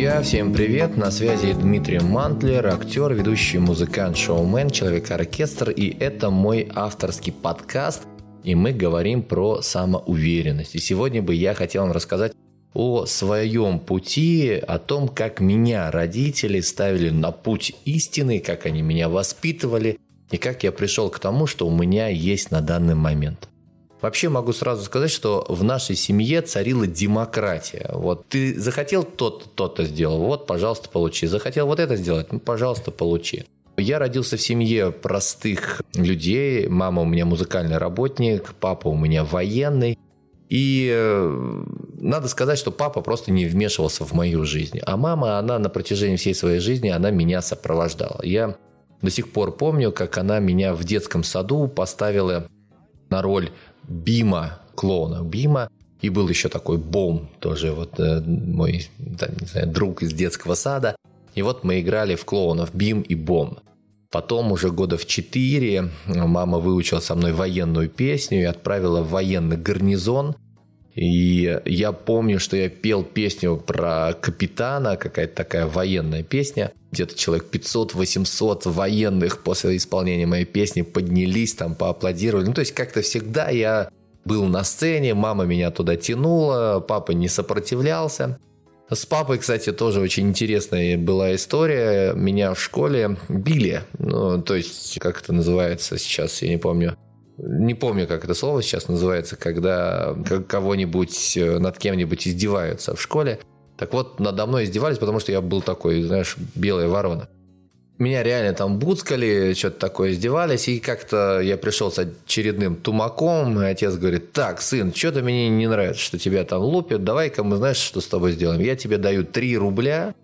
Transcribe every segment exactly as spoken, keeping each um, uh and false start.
друзья, всем привет! На связи Дмитрий Мантлер, актер, ведущий, музыкант, шоумен, человек-оркестр, и это мой авторский подкаст, и мы говорим про самоуверенность. И сегодня бы я хотел вам рассказать о своем пути, о том, как меня родители ставили на путь истины, как они меня воспитывали, и как я пришел к тому, что у меня есть на данный момент. Вообще могу сразу сказать, что в нашей семье царила демократия. Вот ты захотел то-то, то-то сделал, вот, пожалуйста, получи. Захотел вот это сделать, ну, пожалуйста, получи. Я родился в семье простых людей. Мама у меня музыкальный работник, папа у меня военный. И надо сказать, что папа просто не вмешивался в мою жизнь. А мама, она на протяжении всей своей жизни, она меня сопровождала. Я до сих пор помню, как она меня в детском саду поставила на роль Бима, клоуна Бима, и был еще такой Бом, тоже вот э, мой там, не знаю, друг из детского сада. И вот мы играли в клоунов Бим и Бом. Потом уже года в четыре мама выучила со мной военную песню и отправила в военный гарнизон. И я помню, что я пел песню про капитана, какая-то такая военная песня. Где-то человек пятьсот-восемьсот военных после исполнения моей песни поднялись, там поаплодировали. Ну, то есть как-то всегда я был на сцене, мама меня туда тянула, папа не сопротивлялся. С папой, кстати, тоже очень интересная была история. Меня в школе били, ну, то есть как это называется сейчас, я не помню. Не помню, как это слово сейчас называется, когда кого-нибудь над кем-нибудь издеваются в школе. Так вот, надо мной издевались, потому что я был такой, знаешь, белая ворона. Меня реально там буцкали, что-то такое издевались, и как-то я пришел с очередным тумаком, и отец говорит: так, сын, что-то мне не нравится, что тебя там лупят, давай-ка мы, знаешь, что с тобой сделаем? Я тебе даю три рубля,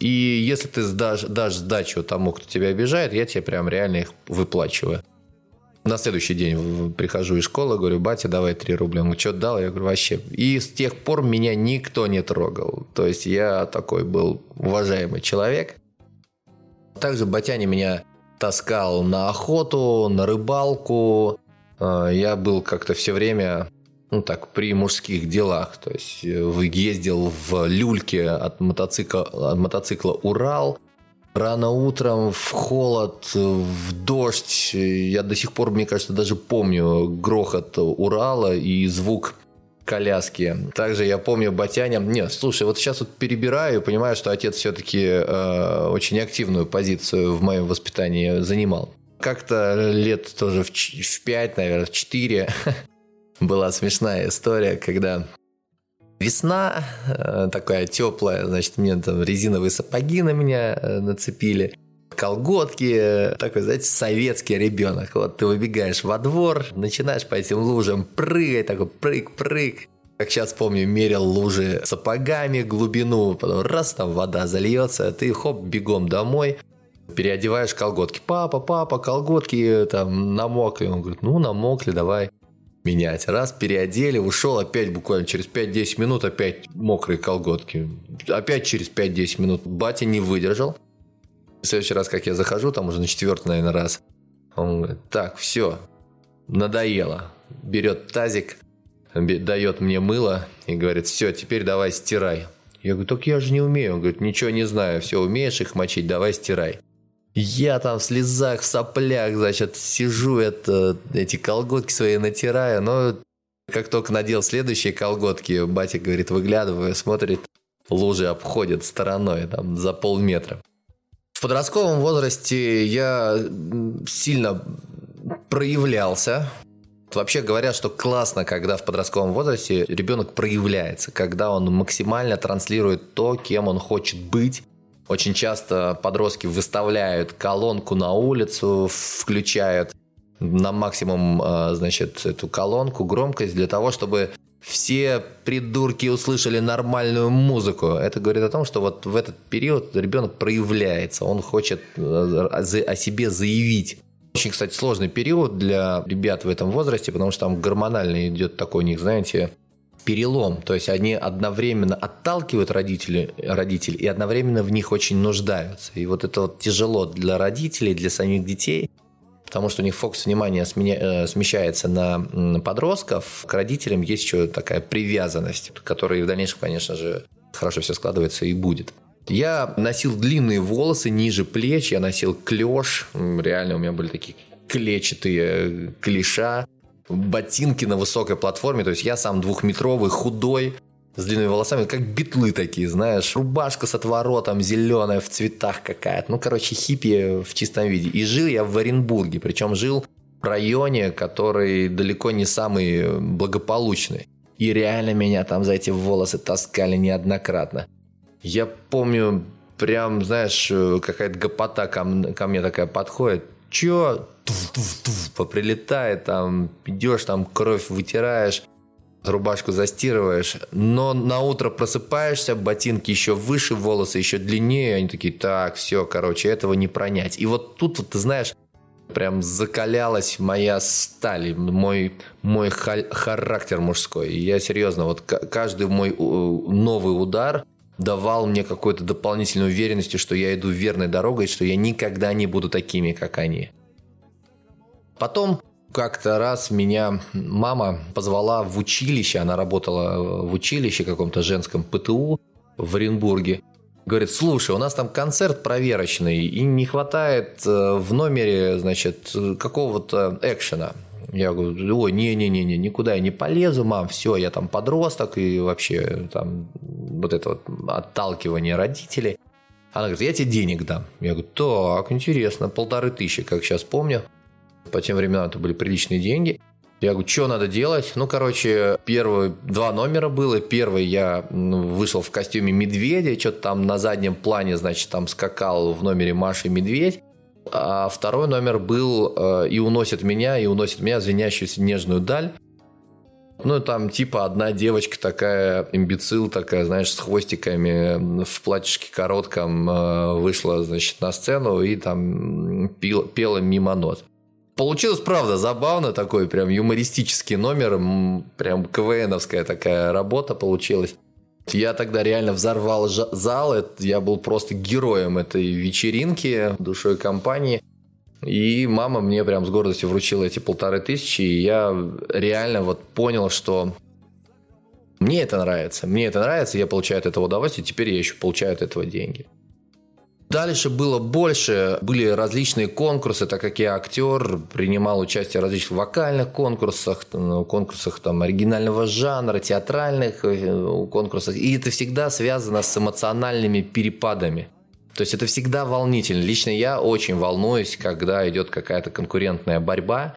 и если ты сдашь, дашь сдачу тому, кто тебя обижает, я тебе прям реально их выплачиваю. На следующий день прихожу из школы, говорю: батя, давай три рубля. Он говорит: что дал? Я говорю: вообще. И с тех пор меня никто не трогал. То есть я такой был уважаемый человек. Также батяня меня таскал на охоту, на рыбалку. Я был как-то все время, ну так, при мужских делах. То есть ездил в люльке от мотоцикла, от мотоцикла «Урал». Рано утром, в холод, в дождь. Я до сих пор, мне кажется, даже помню грохот Урала и звук коляски. Также я помню батяня. Нет, слушай, вот сейчас вот перебираю, понимаю, что отец все-таки э, очень активную позицию в моем воспитании занимал. Как-то лет тоже в, ч- в пять, наверное, в четыре была смешная история, когда... Весна, такая теплая, значит, мне там резиновые сапоги на меня нацепили, колготки, такой, знаете, советский ребенок. Вот ты выбегаешь во двор, начинаешь по этим лужам прыгать, такой прыг-прыг. Как сейчас помню, мерил лужи сапогами глубину, потом раз, там вода зальется, ты хоп, бегом домой, переодеваешь колготки. Папа, папа, колготки там намокли. Он говорит: ну, намокли, давай менять. Раз, переодели, ушел, опять буквально через пять-десять минут опять мокрые колготки. Опять через пять-десять минут батя не выдержал. В следующий раз, как я захожу, там уже на четвертый, наверное, раз, он говорит: так, все, надоело. Берет тазик, дает мне мыло и говорит: все, теперь давай стирай. Я говорю: так я же не умею. Он говорит: ничего не знаю, все, умеешь их мочить, давай стирай. Я там в слезах, в соплях, значит, сижу, это, эти колготки свои натираю. Но как только надел следующие колготки, батя говорит: выглядываю, смотрит, лужи обходят стороной, там, за полметра. В подростковом возрасте я сильно проявлялся. Вообще говорят, что классно, когда в подростковом возрасте ребенок проявляется, когда он максимально транслирует то, кем он хочет быть. Очень часто подростки выставляют колонку на улицу, включают на максимум, значит, эту колонку, громкость, для того, чтобы все придурки услышали нормальную музыку. Это говорит о том, что вот в этот период ребенок проявляется, он хочет о себе заявить. Очень, кстати, сложный период для ребят в этом возрасте, потому что там гормонально идет такой у них, знаете... перелом, то есть они одновременно отталкивают родителей, родителей и одновременно в них очень нуждаются. И вот это вот тяжело для родителей, для самих детей, потому что у них фокус внимания сменя... смещается на подростков. К родителям есть еще такая привязанность, которая в дальнейшем, конечно же, хорошо все складывается и будет. Я носил длинные волосы ниже плеч, я носил клеш, реально у меня были такие клетчатые клеша, ботинки на высокой платформе, то есть я сам двухметровый, худой, с длинными волосами, как битлы такие, знаешь, рубашка с отворотом, зеленая, в цветах какая-то, ну, короче, хиппи в чистом виде. И жил я в Оренбурге, причем жил в районе, который далеко не самый благополучный. И реально меня там за эти волосы таскали неоднократно. Я помню, прям, знаешь, какая-то гопота ко мне, ко мне такая подходит. Чё? Туф-туф-туф, поприлетает, там, идёшь, там, кровь вытираешь, рубашку застирываешь. Но наутро просыпаешься, ботинки еще выше, волосы еще длиннее. Они такие, так, все, короче, этого не пронять. И вот тут, вот, ты знаешь, прям закалялась моя сталь, мой, мой характер мужской. И я серьезно, вот каждый мой новый удар давал мне какую-то дополнительную уверенность, что я иду верной дорогой, что я никогда не буду такими, как они. Потом как-то раз меня мама позвала в училище, она работала в училище каком-то женском ПТУ в Оренбурге. Говорит, слушай, у нас там концерт проверочный, и не хватает в номере, значит, какого-то экшена. Я говорю, ой, не-не-не, никуда я не полезу, мам, все, я там подросток, и вообще там вот это вот отталкивание родителей. Она говорит, я тебе денег дам. Я говорю, так, интересно, полторы тысячи, как сейчас помню. По тем временам это были приличные деньги. Я говорю, что надо делать? Ну, короче, первые два номера было. Первый я вышел в костюме медведя, что-то там на заднем плане, значит, там скакал в номере Маши медведь. А второй номер был «И уносит меня, и уносит меня звенящуюся нежную даль». Ну, там типа одна девочка такая, имбецил такая, знаешь, с хвостиками, в платьишке коротком вышла, значит, на сцену и там пила, пела мимо нот. Получилось, правда, забавно, такой прям юмористический номер, прям КВНовская такая работа получилась. Я тогда реально взорвал зал, я был просто героем этой вечеринки, душой компании. И мама мне прям с гордостью вручила эти полторы тысячи, и я реально вот понял, что мне это нравится. Мне это нравится, я получаю от этого удовольствие, теперь я еще получаю от этого деньги. Дальше было больше, были различные конкурсы, так как я актер, принимал участие в различных вокальных конкурсах, конкурсах там, оригинального жанра, театральных конкурсах, и это всегда связано с эмоциональными перепадами. То есть это всегда волнительно. Лично я очень волнуюсь, когда идет какая-то конкурентная борьба.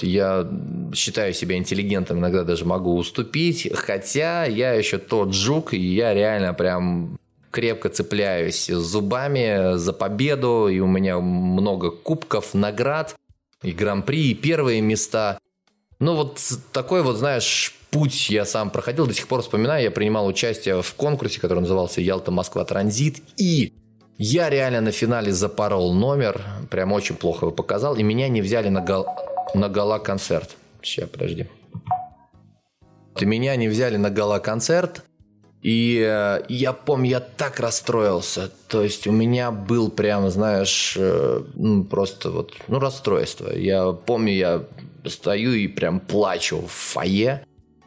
Я считаю себя интеллигентом, иногда даже могу уступить, хотя я еще тот жук, и я реально прям... крепко цепляюсь зубами за победу, и у меня много кубков, наград, и гран-при, и первые места. Ну, вот такой вот, знаешь, путь я сам проходил, до сих пор вспоминаю, я принимал участие в конкурсе, который назывался «Ялта-Москва-Транзит», и я реально на финале запорол номер, прям очень плохо его показал, и меня не взяли на, гал... на гала-концерт. Сейчас, подожди. И меня не взяли на гала-концерт, и я помню, я так расстроился, то есть у меня был прям, знаешь, ну, просто вот, ну, расстройство. Я помню, я стою и прям плачу в фойе,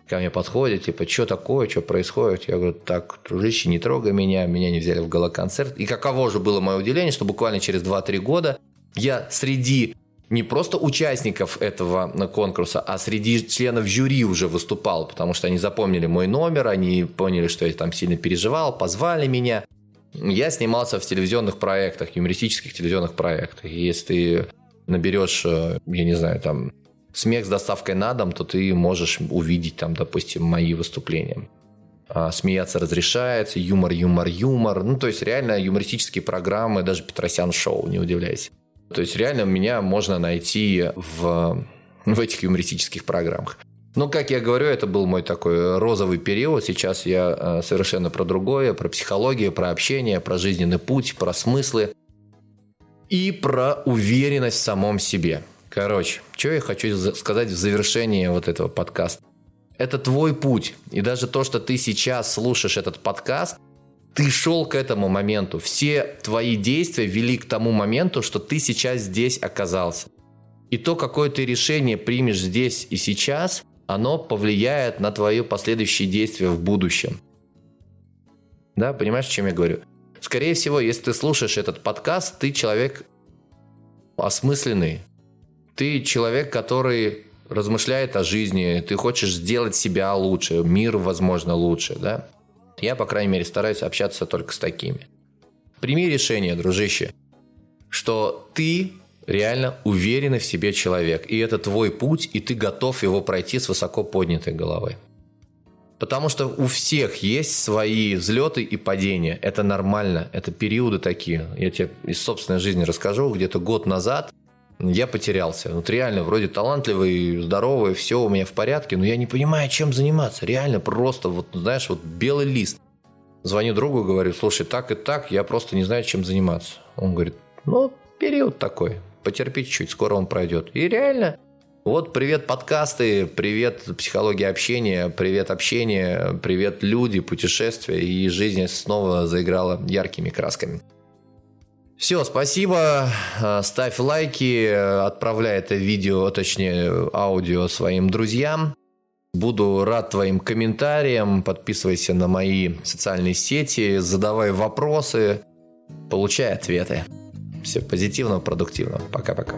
ко мне подходят, типа, что такое, что происходит? Я говорю, так, дружище, не трогай меня, меня не взяли в гала-концерт. И каково же было мое удивление, что буквально через два-три года я среди... не просто участников этого конкурса, а среди членов жюри уже выступал, потому что они запомнили мой номер, они поняли, что я там сильно переживал, позвали меня. Я снимался в телевизионных проектах, юмористических телевизионных проектах. И если ты наберешь, я не знаю, там, «Смех с доставкой на дом», то ты можешь увидеть там, допустим, мои выступления. «Смеяться разрешается», «Юмор, юмор, юмор». Ну, то есть реально юмористические программы, даже «Петросян шоу», не удивляйся. То есть реально меня можно найти в, в этих юмористических программах. Но, как я говорю, это был мой такой розовый период. Сейчас я совершенно про другое, про психологию, про общение, про жизненный путь, про смыслы и про уверенность в самом себе. Короче, что я хочу сказать в завершении вот этого подкаста. Это твой путь. И даже то, что ты сейчас слушаешь этот подкаст, ты шел к этому моменту. Все твои действия вели к тому моменту, что ты сейчас здесь оказался. И то, какое ты решение примешь здесь и сейчас, оно повлияет на твои последующие действия в будущем. Да, понимаешь, о чем я говорю? Скорее всего, если ты слушаешь этот подкаст, ты человек осмысленный. Ты человек, который размышляет о жизни, ты хочешь сделать себя лучше, мир, возможно, лучше, да? Я, по крайней мере, стараюсь общаться только с такими. Прими решение, дружище, что ты реально уверенный в себе человек, и это твой путь, и ты готов его пройти с высоко поднятой головой. Потому что у всех есть свои взлеты и падения. Это нормально, это периоды такие. Я тебе из собственной жизни расскажу. Где-то год назад я потерялся. Вот реально, вроде талантливый, здоровый, все у меня в порядке, но я не понимаю, чем заниматься. Реально просто, вот знаешь, вот белый лист. Звоню другу, говорю, слушай, так и так, я просто не знаю, чем заниматься. Он говорит, ну, период такой, потерпи чуть-чуть, скоро он пройдет. И реально... Вот привет подкасты, привет психология общения, привет общение, привет люди, путешествия, и жизнь снова заиграла яркими красками. Все, спасибо, ставь лайки, отправляй это видео, точнее аудио своим друзьям. Буду рад твоим комментариям, подписывайся на мои социальные сети, задавай вопросы, получай ответы. Все позитивно, продуктивно. Пока-пока.